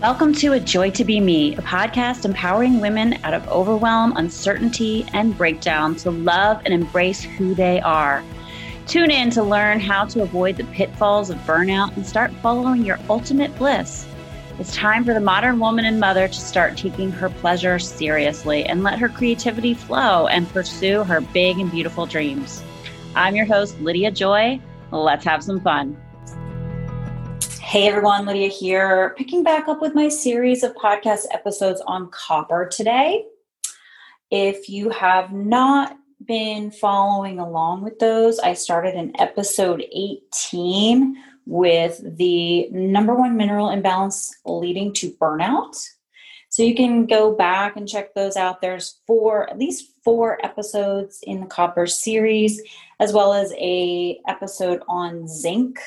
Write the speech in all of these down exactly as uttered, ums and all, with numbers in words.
Welcome to A Joy To Be Me, a podcast empowering women out of overwhelm, uncertainty, and breakdown to love and embrace who they are. Tune in to learn how to avoid the pitfalls of burnout and start following your ultimate bliss. It's time for the modern woman and mother to start taking her pleasure seriously and let her creativity flow and pursue her big and beautiful dreams. I'm your host, Lydia Joy. Let's have some fun. Hey everyone, Lydia here, picking back up with my series of podcast episodes on copper today. If you have not been following along with those, I started in episode eighteen with the number one mineral imbalance leading to burnout. So you can go back and check those out. There's four, at least four episodes in the copper series, as well as a episode on zinc.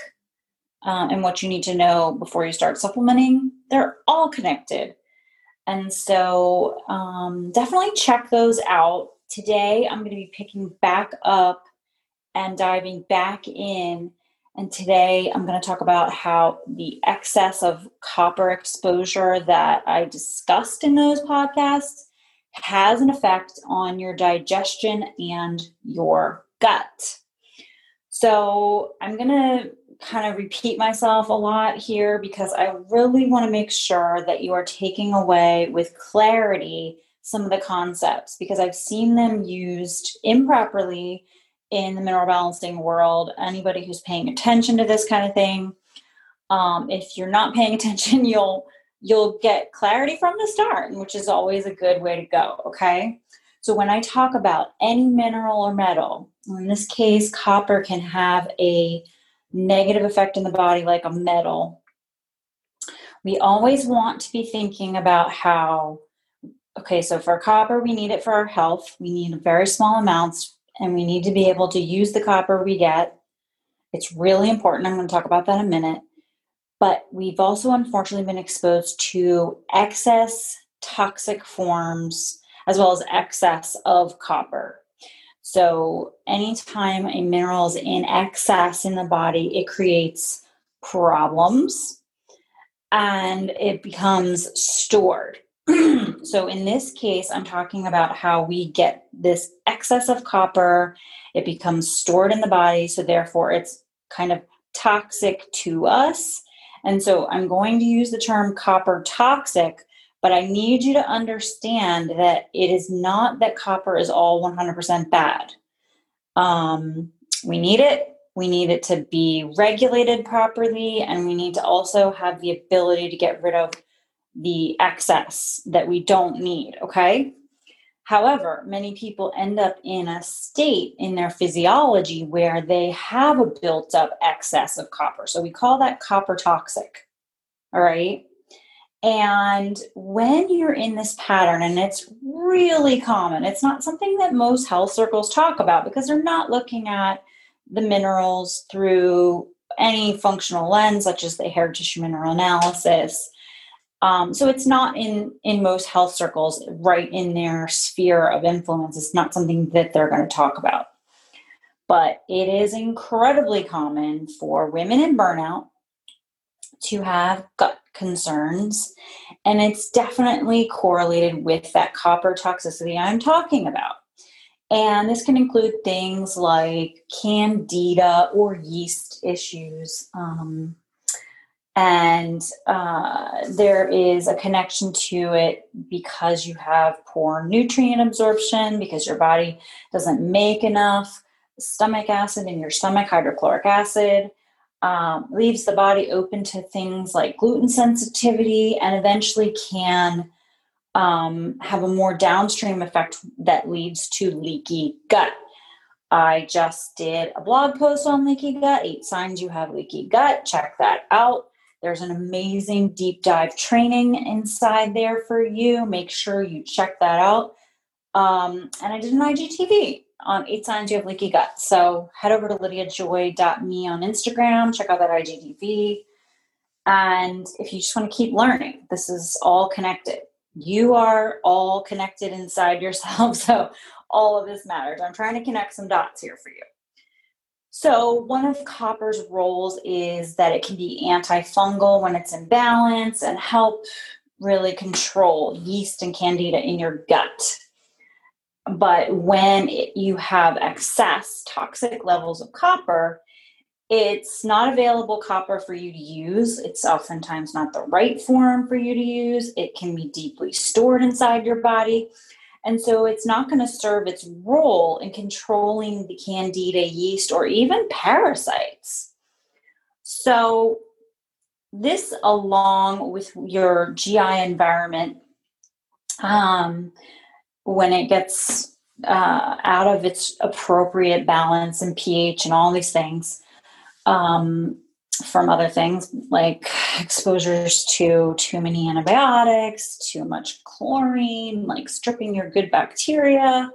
Um, and what you need to know before you start supplementing. They're all connected. And so um, definitely check those out. Today, I'm going to be picking back up and diving back in. And today, I'm going to talk about how the excess of copper exposure that I discussed in those podcasts has an effect on your digestion and your gut. So I'm going to kind of repeat myself a lot here because I really want to make sure that you are taking away with clarity some of the concepts, because I've seen them used improperly in the mineral balancing world. Anybody who's paying attention to this kind of thing, um, if you're not paying attention, you'll you'll get clarity from the start, which is always a good way to go, okay? So when I talk about any mineral or metal, in this case, copper can have a negative effect in the body like a metal. We always want to be thinking about how, okay, so for copper, we need it for our health. We need very small amounts, and we need to be able to use the copper we get. It's really important. I'm going to talk about that in a minute. But we've also unfortunately been exposed to excess toxic forms as well as excess of copper. So anytime a mineral is in excess in the body, it creates problems and it becomes stored. So in this case, I'm talking about how we get this excess of copper. It becomes stored in the body. So therefore, it's kind of toxic to us. And so I'm going to use the term copper toxic, but I need you to understand that it is not that copper is all one hundred percent bad. Um, we need it. We need it to be regulated properly. And we need to also have the ability to get rid of the excess that we don't need. Okay. However, many people end up in a state in their physiology where they have a built up excess of copper. So we call that copper toxic. All right. And when you're in this pattern, and it's really common, it's not something that most health circles talk about because they're not looking at the minerals through any functional lens, such as the hair tissue mineral analysis. Um, so it's not in, in most health circles, right in their sphere of influence. It's not something that they're going to talk about. But it is incredibly common for women in burnout to have gut concerns, and it's definitely correlated with that copper toxicity I'm talking about. And this can include things like candida or yeast issues. Um, and uh, there is a connection to it because you have poor nutrient absorption, because your body doesn't make enough stomach acid in your stomach, hydrochloric acid. Um, leaves the body open to things like gluten sensitivity, and eventually can um, have a more downstream effect that leads to leaky gut. I just did a blog post on leaky gut, eight signs you have leaky gut. Check that out. There's an amazing deep dive training inside there for you. Make sure you check that out. Um, and I did an I G T V on eight signs you have leaky gut. So head over to lydia joy dot me on Instagram, check out that I G T V. And if you just want to keep learning, this is all connected. You are all connected inside yourself. So all of this matters. I'm trying to connect some dots here for you. So one of copper's roles is that it can be antifungal when it's in balance and help really control yeast and candida in your gut. But when it, you have excess toxic levels of copper, it's not available copper for you to use. It's oftentimes not the right form for you to use. It can be deeply stored inside your body. And so it's not going to serve its role in controlling the candida yeast or even parasites. So this, along with your G I environment, um, when it gets uh, out of its appropriate balance and pH and all these things, um, from other things like exposures to too many antibiotics, too much chlorine, like stripping your good bacteria,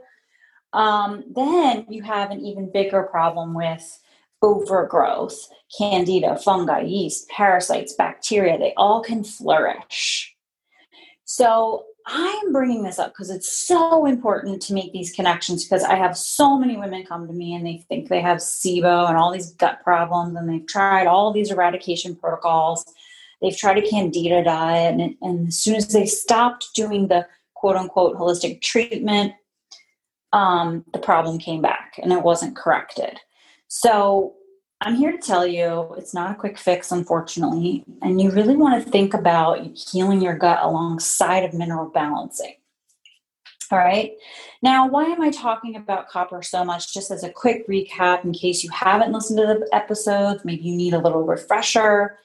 um, then you have an even bigger problem with overgrowth. Candida, fungi, yeast, parasites, bacteria, they all can flourish. So I'm bringing this up because it's so important to make these connections, because I have so many women come to me and they think they have SIBO and all these gut problems, and they've tried all these eradication protocols. They've tried a candida diet, and, and as soon as they stopped doing the quote-unquote holistic treatment, um, the problem came back and it wasn't corrected. So I'm here to tell you it's not a quick fix, unfortunately, and you really want to think about healing your gut alongside of mineral balancing. All right. Now, why am I talking about copper so much? Just as a quick recap, in case you haven't listened to the episodes, maybe you need a little refresher.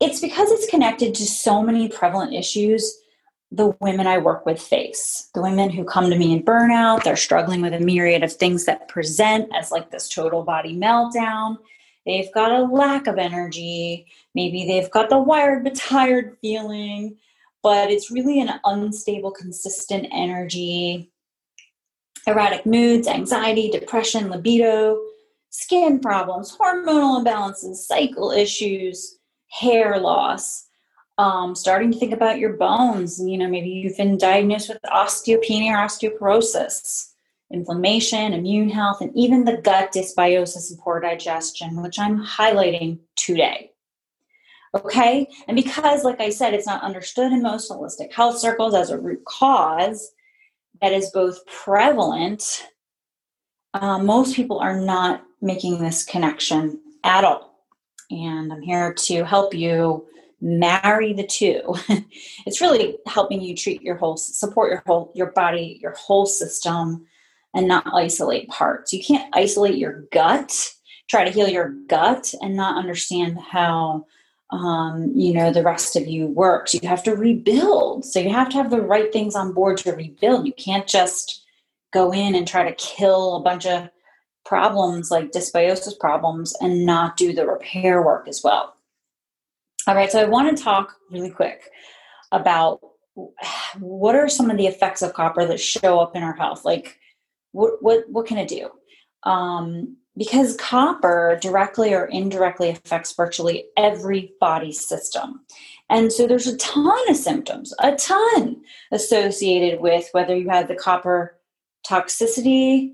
It's because it's connected to so many prevalent issues the women I work with face. The women who come to me in burnout, they're struggling with a myriad of things that present as like this total body meltdown. They've got a lack of energy. Maybe they've got the wired but tired feeling, but it's really an unstable, consistent energy, erratic moods, anxiety, depression, libido, skin problems, hormonal imbalances, cycle issues, hair loss. Um, starting to think about your bones, you know, maybe you've been diagnosed with osteopenia or osteoporosis, inflammation, immune health, and even the gut dysbiosis and poor digestion, which I'm highlighting today. Okay. And because, like I said, it's not understood in most holistic health circles as a root cause that is both prevalent. Uh, most people are not making this connection at all. And I'm here to help you marry the two. It's really helping you treat your whole, support your whole, your body, your whole system, and not isolate parts. You can't isolate your gut, try to heal your gut and not understand how, um, you know, the rest of you works. You have to rebuild. So you have to have the right things on board to rebuild. You can't just go in and try to kill a bunch of problems like dysbiosis problems and not do the repair work as well. All right, so I want to talk really quick about what are some of the effects of copper that show up in our health? Like, what what, what can it do? Um, because copper directly or indirectly affects virtually every body system. And so there's a ton of symptoms, a ton associated with whether you have the copper toxicity,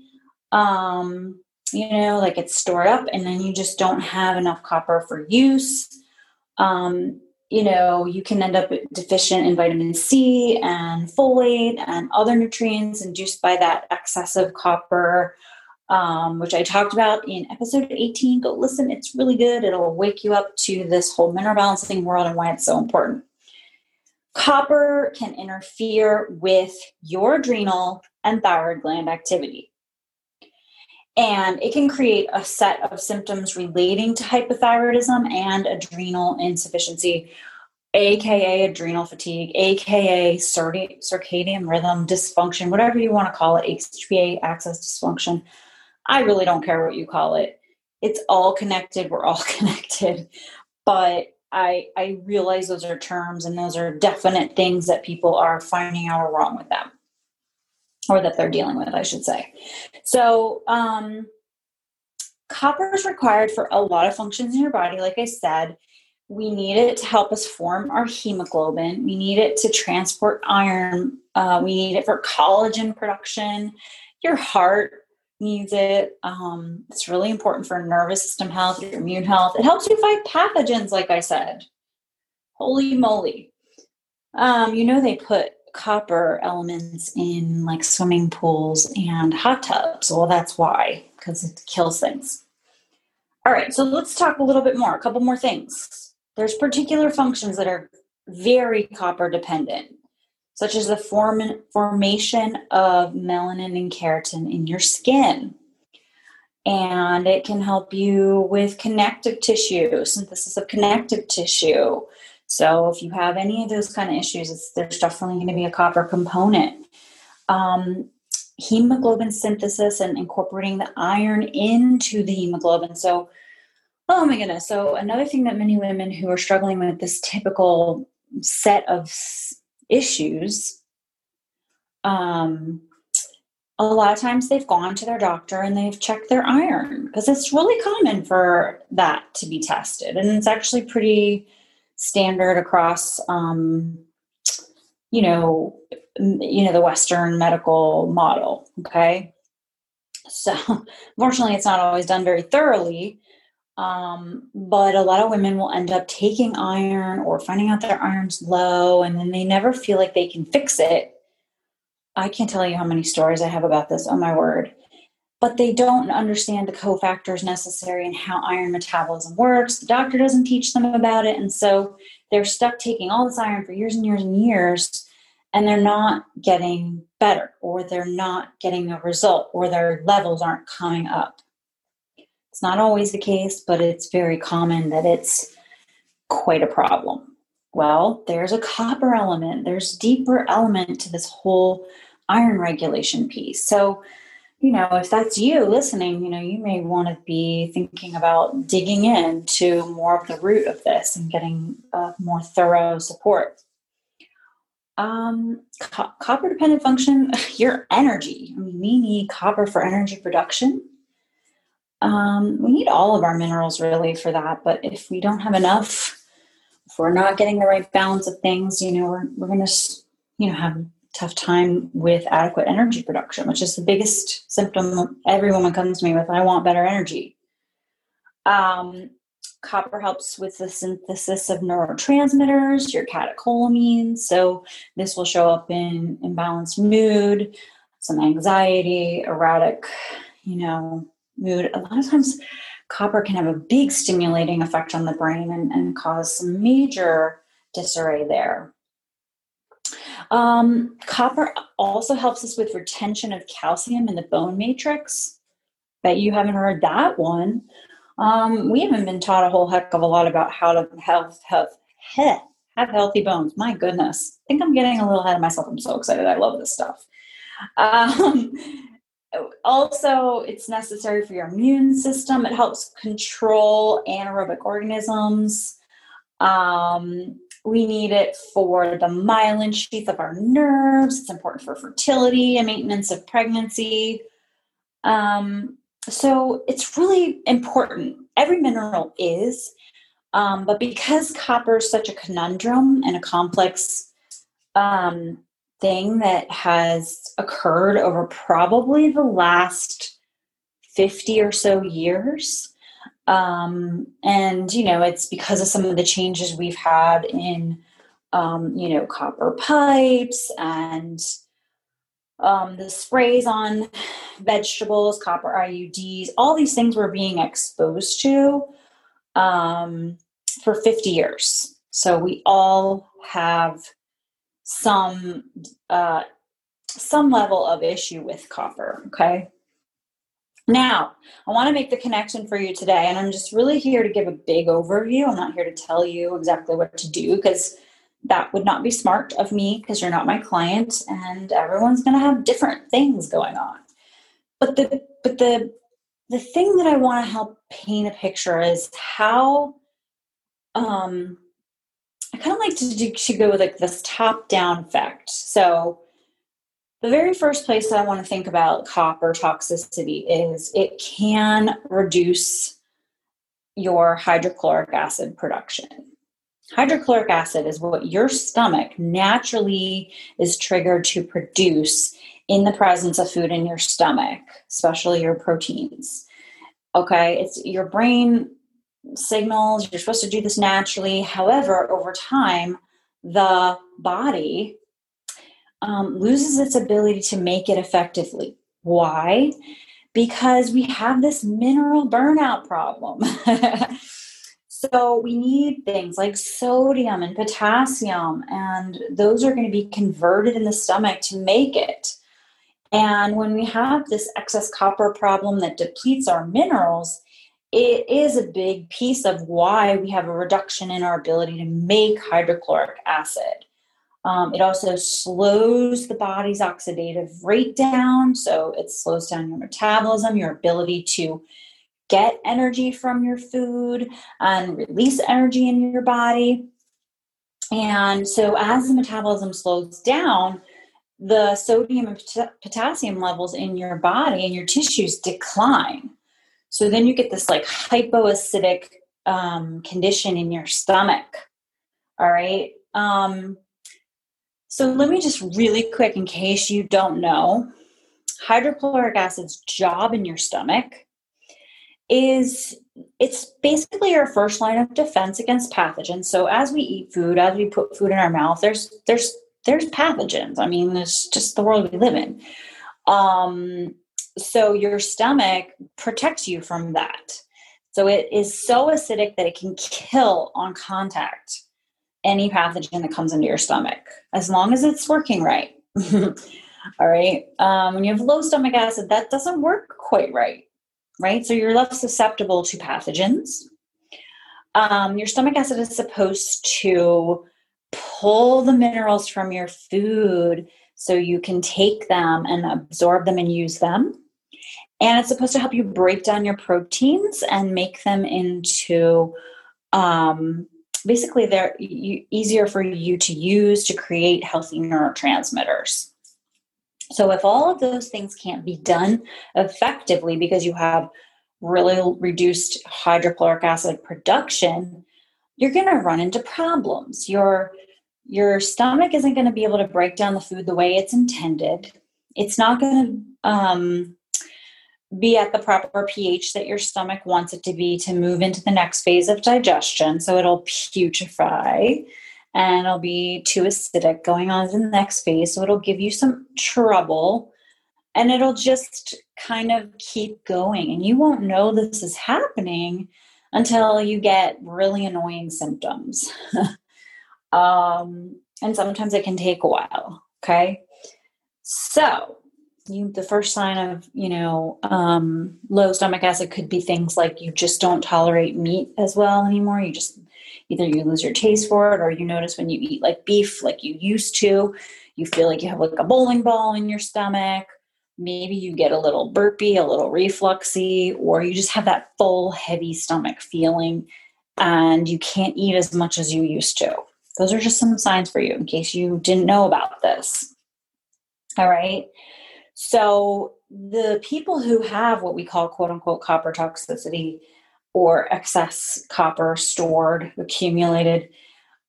um, you know, like it's stored up and then you just don't have enough copper for use. Um, you know, you can end up deficient in vitamin C and folate and other nutrients induced by that excessive copper, um, which I talked about in episode eighteen. Go listen. It's really good. It'll wake you up to this whole mineral balancing world and why it's so important. Copper can interfere with your adrenal and thyroid gland activity. And it can create a set of symptoms relating to hypothyroidism and adrenal insufficiency, A K A adrenal fatigue, A K A circadian rhythm dysfunction, whatever you want to call it, H P A axis dysfunction. I really don't care what you call it. It's all connected. We're all connected. But I, I realize those are terms and those are definite things that people are finding out are wrong with them. Or that they're dealing with, I should say. So um, copper is required for a lot of functions in your body. Like I said, we need it to help us form our hemoglobin. We need it to transport iron. Uh, we need it for collagen production, your heart, needs it. Um, it's really important for nervous system health, your immune health. It helps you fight pathogens, like I said. Holy moly. Um, you know, they put copper elements in like swimming pools and hot tubs. Well, that's why, because it kills things. All right, so let's talk a little bit more, a couple more things. There's particular functions that are very copper dependent, such as the form, formation of melanin and keratin in your skin. And it can help you with connective tissue, synthesis of connective tissue. So if you have any of those kind of issues, it's, there's definitely going to be a copper component. Um, hemoglobin synthesis and incorporating the iron into the hemoglobin. So, oh my goodness. So another thing that many women who are struggling with this typical set of issues, um, a lot of times they've gone to their doctor and they've checked their iron, because it's really common for that to be tested. And it's actually pretty standard across, um, you know, you know, the Western medical model. Okay. So unfortunately it's not always done very thoroughly. Um, but a lot of women will end up taking iron or finding out their iron's low, and then they never feel like they can fix it. I can't tell you how many stories I have about this. Oh my word. But they don't understand the cofactors necessary and how iron metabolism works. The doctor doesn't teach them about it. And so they're stuck taking all this iron for years and years and years, and they're not getting better, or they're not getting a result, or their levels aren't coming up. It's not always the case, but it's very common that it's quite a problem. Well, there's a copper element. There's a deeper element to this whole iron regulation piece. So, you know, if that's you listening, you know, you may want to be thinking about digging into more of the root of this and getting uh, more thorough support. Um, co- copper dependent function, your energy. I mean, we need copper for energy production. Um, we need all of our minerals really for that. But if we don't have enough, if we're not getting the right balance of things, you know, we're, we're going to, you know, have tough time with adequate energy production, which is the biggest symptom every woman comes to me with. I want better energy. Um, copper helps with the synthesis of neurotransmitters, your catecholamines. So this will show up in imbalanced mood, some anxiety, erratic, you know, mood. A lot of times copper can have a big stimulating effect on the brain and, and cause some major disarray there. Um, copper also helps us with retention of calcium in the bone matrix. Bet you haven't heard that one. Um, we haven't been taught a whole heck of a lot about how to have, have, heh, have healthy bones. My goodness. I think I'm getting a little ahead of myself. I'm so excited. I love this stuff. Um, also, it's necessary for your immune system. It helps control anaerobic organisms. Um, We need it for the myelin sheath of our nerves. It's important for fertility and maintenance of pregnancy. Um, so it's really important. Every mineral is, um, but because copper is such a conundrum and a complex um, thing that has occurred over probably the last fifty or so years, Um, and, you know, it's because of some of the changes we've had in, um, you know, copper pipes and um, the sprays on vegetables, copper I U Ds, all these things we're being exposed to um, for fifty years. So we all have some, uh, some level of issue with copper. Okay. Now, I want to make the connection for you today, and I'm just really here to give a big overview. I'm not here to tell you exactly what to do, because that would not be smart of me, because you're not my client, and everyone's going to have different things going on. But the but the the thing that I want to help paint a picture is how um, I kind of like to, do, to go with like this top-down effect. So the very first place that I want to think about copper toxicity is it can reduce your hydrochloric acid production. Hydrochloric acid is what your stomach naturally is triggered to produce in the presence of food in your stomach, especially your proteins. Okay, it's your brain signals you're supposed to do this naturally. However, over time, the body um, loses its ability to make it effectively. Why? Because we have this mineral burnout problem. So we need things like sodium and potassium, and those are going to be converted in the stomach to make it. And when we have this excess copper problem that depletes our minerals, it is a big piece of why we have a reduction in our ability to make hydrochloric acid. Um, it also slows the body's oxidative rate down, so it slows down your metabolism, your ability to get energy from your food and release energy in your body. And so as the metabolism slows down, the sodium and pot- potassium levels in your body and your tissues decline. So then you get this like hypoacidic um, condition in your stomach. All right. Um, so let me just really quick, in case you don't know, hydrochloric acid's job in your stomach is it's basically our first line of defense against pathogens. So as we eat food, as we put food in our mouth, there's there's there's pathogens. I mean, it's just the world we live in. Um, so your stomach protects you from that. So it is so acidic that it can kill on contact any pathogen that comes into your stomach, as long as it's working right. All right. Um, when you have low stomach acid, that doesn't work quite right. Right? So you're less susceptible to pathogens. Um, your stomach acid is supposed to pull the minerals from your food so you can take them and absorb them and use them. And it's supposed to help you break down your proteins and make them into um, basically they're easier for you to use to create healthy neurotransmitters. So if all of those things can't be done effectively because you have really reduced hydrochloric acid production, you're going to run into problems. Your, your stomach isn't going to be able to break down the food the way it's intended. It's not going to um, be at the proper pH that your stomach wants it to be to move into the next phase of digestion. So it'll putrefy. And it'll be too acidic going on to the next phase. So it'll give you some trouble and it'll just kind of keep going. And you won't know this is happening until you get really annoying symptoms. um, and sometimes it can take a while. Okay. So you, the first sign of, you know, um, low stomach acid could be things like you just don't tolerate meat as well anymore. You just Either you lose your taste for it, or you notice when you eat like beef, like you used to, you feel like you have like a bowling ball in your stomach. Maybe you get a little burpy, a little refluxy, or you just have that full, heavy stomach feeling and you can't eat as much as you used to. Those are just some signs for you in case you didn't know about this. All right. So the people who have what we call quote unquote copper toxicity or excess copper stored, accumulated,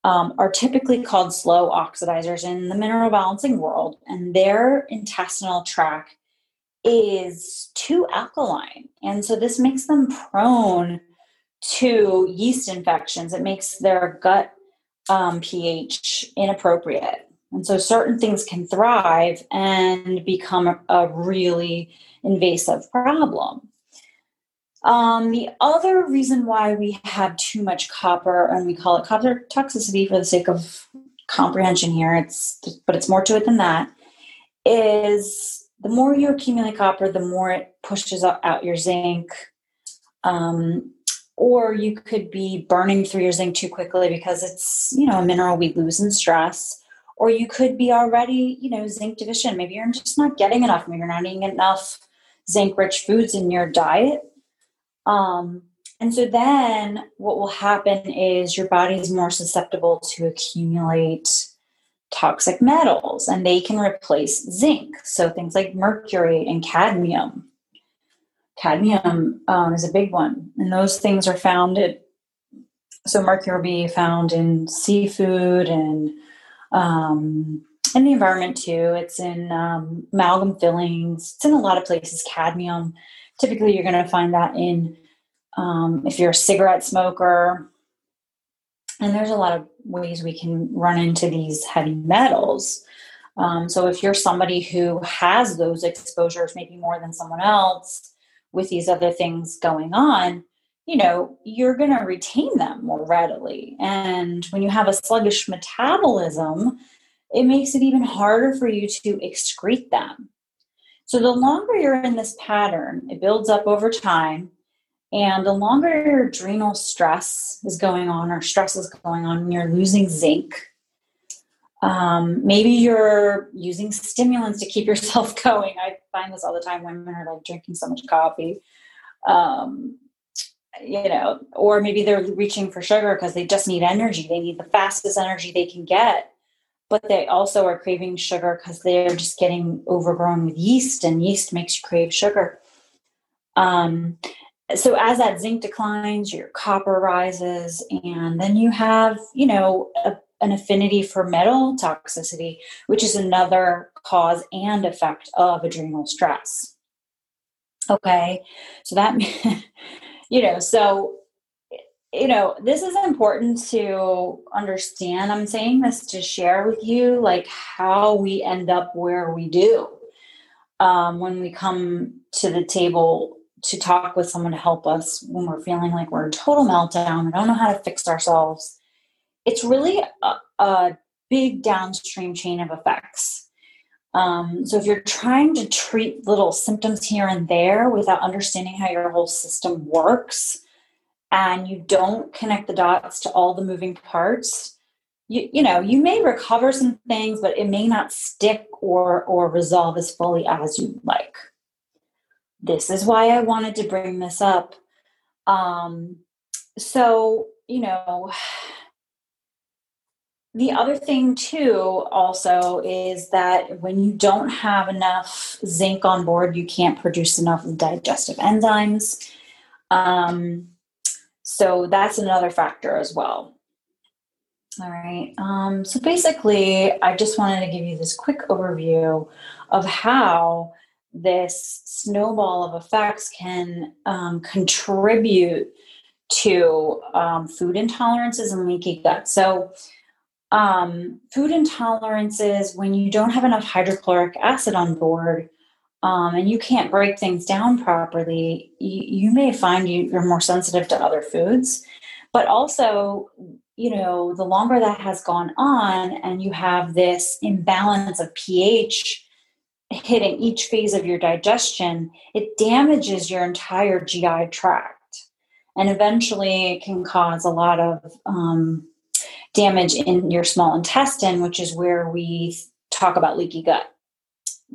um, are typically called slow oxidizers in the mineral balancing world. And their intestinal tract is too alkaline. And so this makes them prone to yeast infections. It makes their gut um, pH inappropriate. And so certain things can thrive and become a, a really invasive problem. Um, the other reason why we have too much copper, and we call it copper toxicity for the sake of comprehension here, it's but it's more to it than that, is the more you accumulate copper, the more it pushes out your zinc. Um, or you could be burning through your zinc too quickly because it's, you know, a mineral we lose in stress. Or you could be already, you know, zinc deficient. Maybe you're just not getting enough. Maybe you're not eating enough zinc-rich foods in your diet. Um, and so then what will happen is your body is more susceptible to accumulate toxic metals, and they can replace zinc. So things like mercury and cadmium. Cadmium um, is a big one. And those things are found at So mercury will be found in seafood and um, in the environment too. It's in um, amalgam fillings. It's in a lot of places. Cadmium. Typically, you're going to find that in um, if you're a cigarette smoker. And there's a lot of ways we can run into these heavy metals. Um, so if you're somebody who has those exposures, maybe more than someone else, with these other things going on, you know, you're going to retain them more readily. And when you have a sluggish metabolism, it makes it even harder for you to excrete them. So the longer you're in this pattern, it builds up over time. And the longer your adrenal stress is going on or stress is going on, you're losing zinc. Um, maybe you're using stimulants to keep yourself going. I find this all the time. Women are like drinking so much coffee, um, you know, or maybe they're reaching for sugar because they just need energy. They need the fastest energy they can get, but they also are craving sugar because they're just getting overgrown with yeast, and yeast makes you crave sugar. Um, So as that zinc declines, your copper rises, and then you have, you know, a, an affinity for metal toxicity, which is another cause and effect of adrenal stress. Okay. So that, you know, so, you know, this is important to understand. I'm saying this to share with you, like how we end up where we do um, when we come to the table to talk with someone to help us when we're feeling like we're in total meltdown. We don't know how to fix ourselves. It's really a, a big downstream chain of effects. Um, so if you're trying to treat little symptoms here and there without understanding how your whole system works, and you don't connect the dots to all the moving parts, you, you know, you may recover some things, but it may not stick or, or resolve as fully as you'd like. This is why I wanted to bring this up. Um, so, you know, the other thing too, also, is that when you don't have enough zinc on board, you can't produce enough digestive enzymes. Um, so that's another factor as well. All right. Um, so basically, I just wanted to give you this quick overview of how this snowball of effects can um, contribute to um, food intolerances and leaky gut. So um, food intolerances, when you don't have enough hydrochloric acid on board um, and you can't break things down properly, you, you may find you, you're more sensitive to other foods. But also, you know, the longer that has gone on and you have this imbalance of pH hitting each phase of your digestion, it damages your entire G I tract. And eventually it can cause a lot of um, damage in your small intestine, which is where we talk about leaky gut.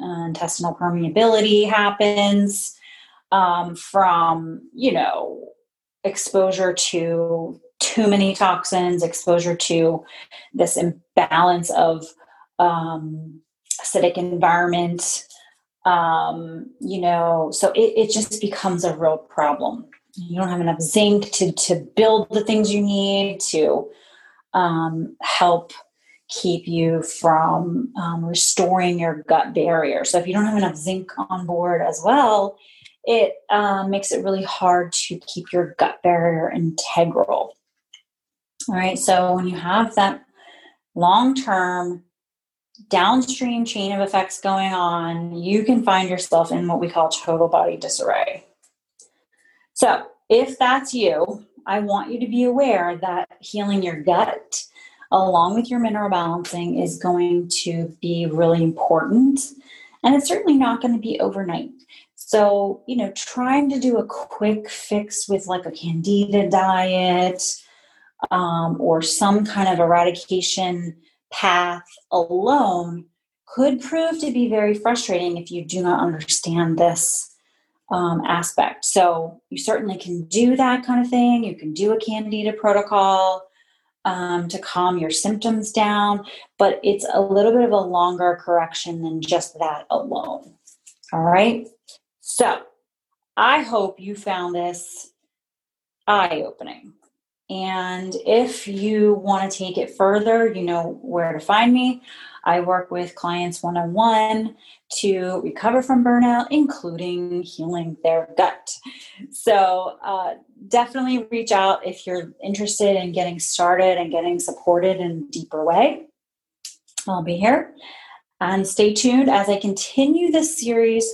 Uh, intestinal permeability happens um, from, you know, exposure to too many toxins, exposure to this imbalance of um acidic environment, um, you know, so it, it just becomes a real problem. You don't have enough zinc to, to build the things you need to um, help keep you from um, restoring your gut barrier. So if you don't have enough zinc on board as well, it uh, makes it really hard to keep your gut barrier integral. All right. So when you have that long-term downstream chain of effects going on, you can find yourself in what we call total body disarray. So if that's you, I want you to be aware that healing your gut along with your mineral balancing is going to be really important. And it's certainly not going to be overnight. So, you know, trying to do a quick fix with like a candida diet um, or some kind of eradication path alone could prove to be very frustrating if you do not understand this um, aspect. So you certainly can do that kind of thing. You can do a candida protocol um, to calm your symptoms down, but it's a little bit of a longer correction than just that alone. All right. So I hope you found this eye-opening. And if you want to take it further, you know where to find me. I work with clients one-on-one to recover from burnout, including healing their gut. So uh, definitely reach out if you're interested in getting started and getting supported in a deeper way. I'll be here. And stay tuned as I continue this series.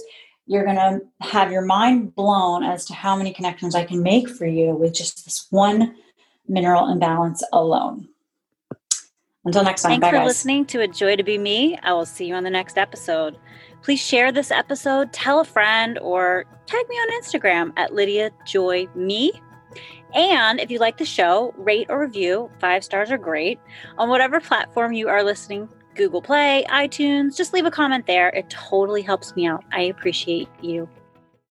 You're going to have your mind blown as to how many connections I can make for you with just this one mineral imbalance alone. Until next time, Thanks bye, for guys. listening to A Joy To Be Me. I will see you on the next episode. Please share this episode, tell a friend, or tag me on Instagram at Lydia Joy Me. And if you like the show, rate or review, five stars are great, on whatever platform you are listening, Google Play, iTunes, just leave a comment there. It totally helps me out. I appreciate you.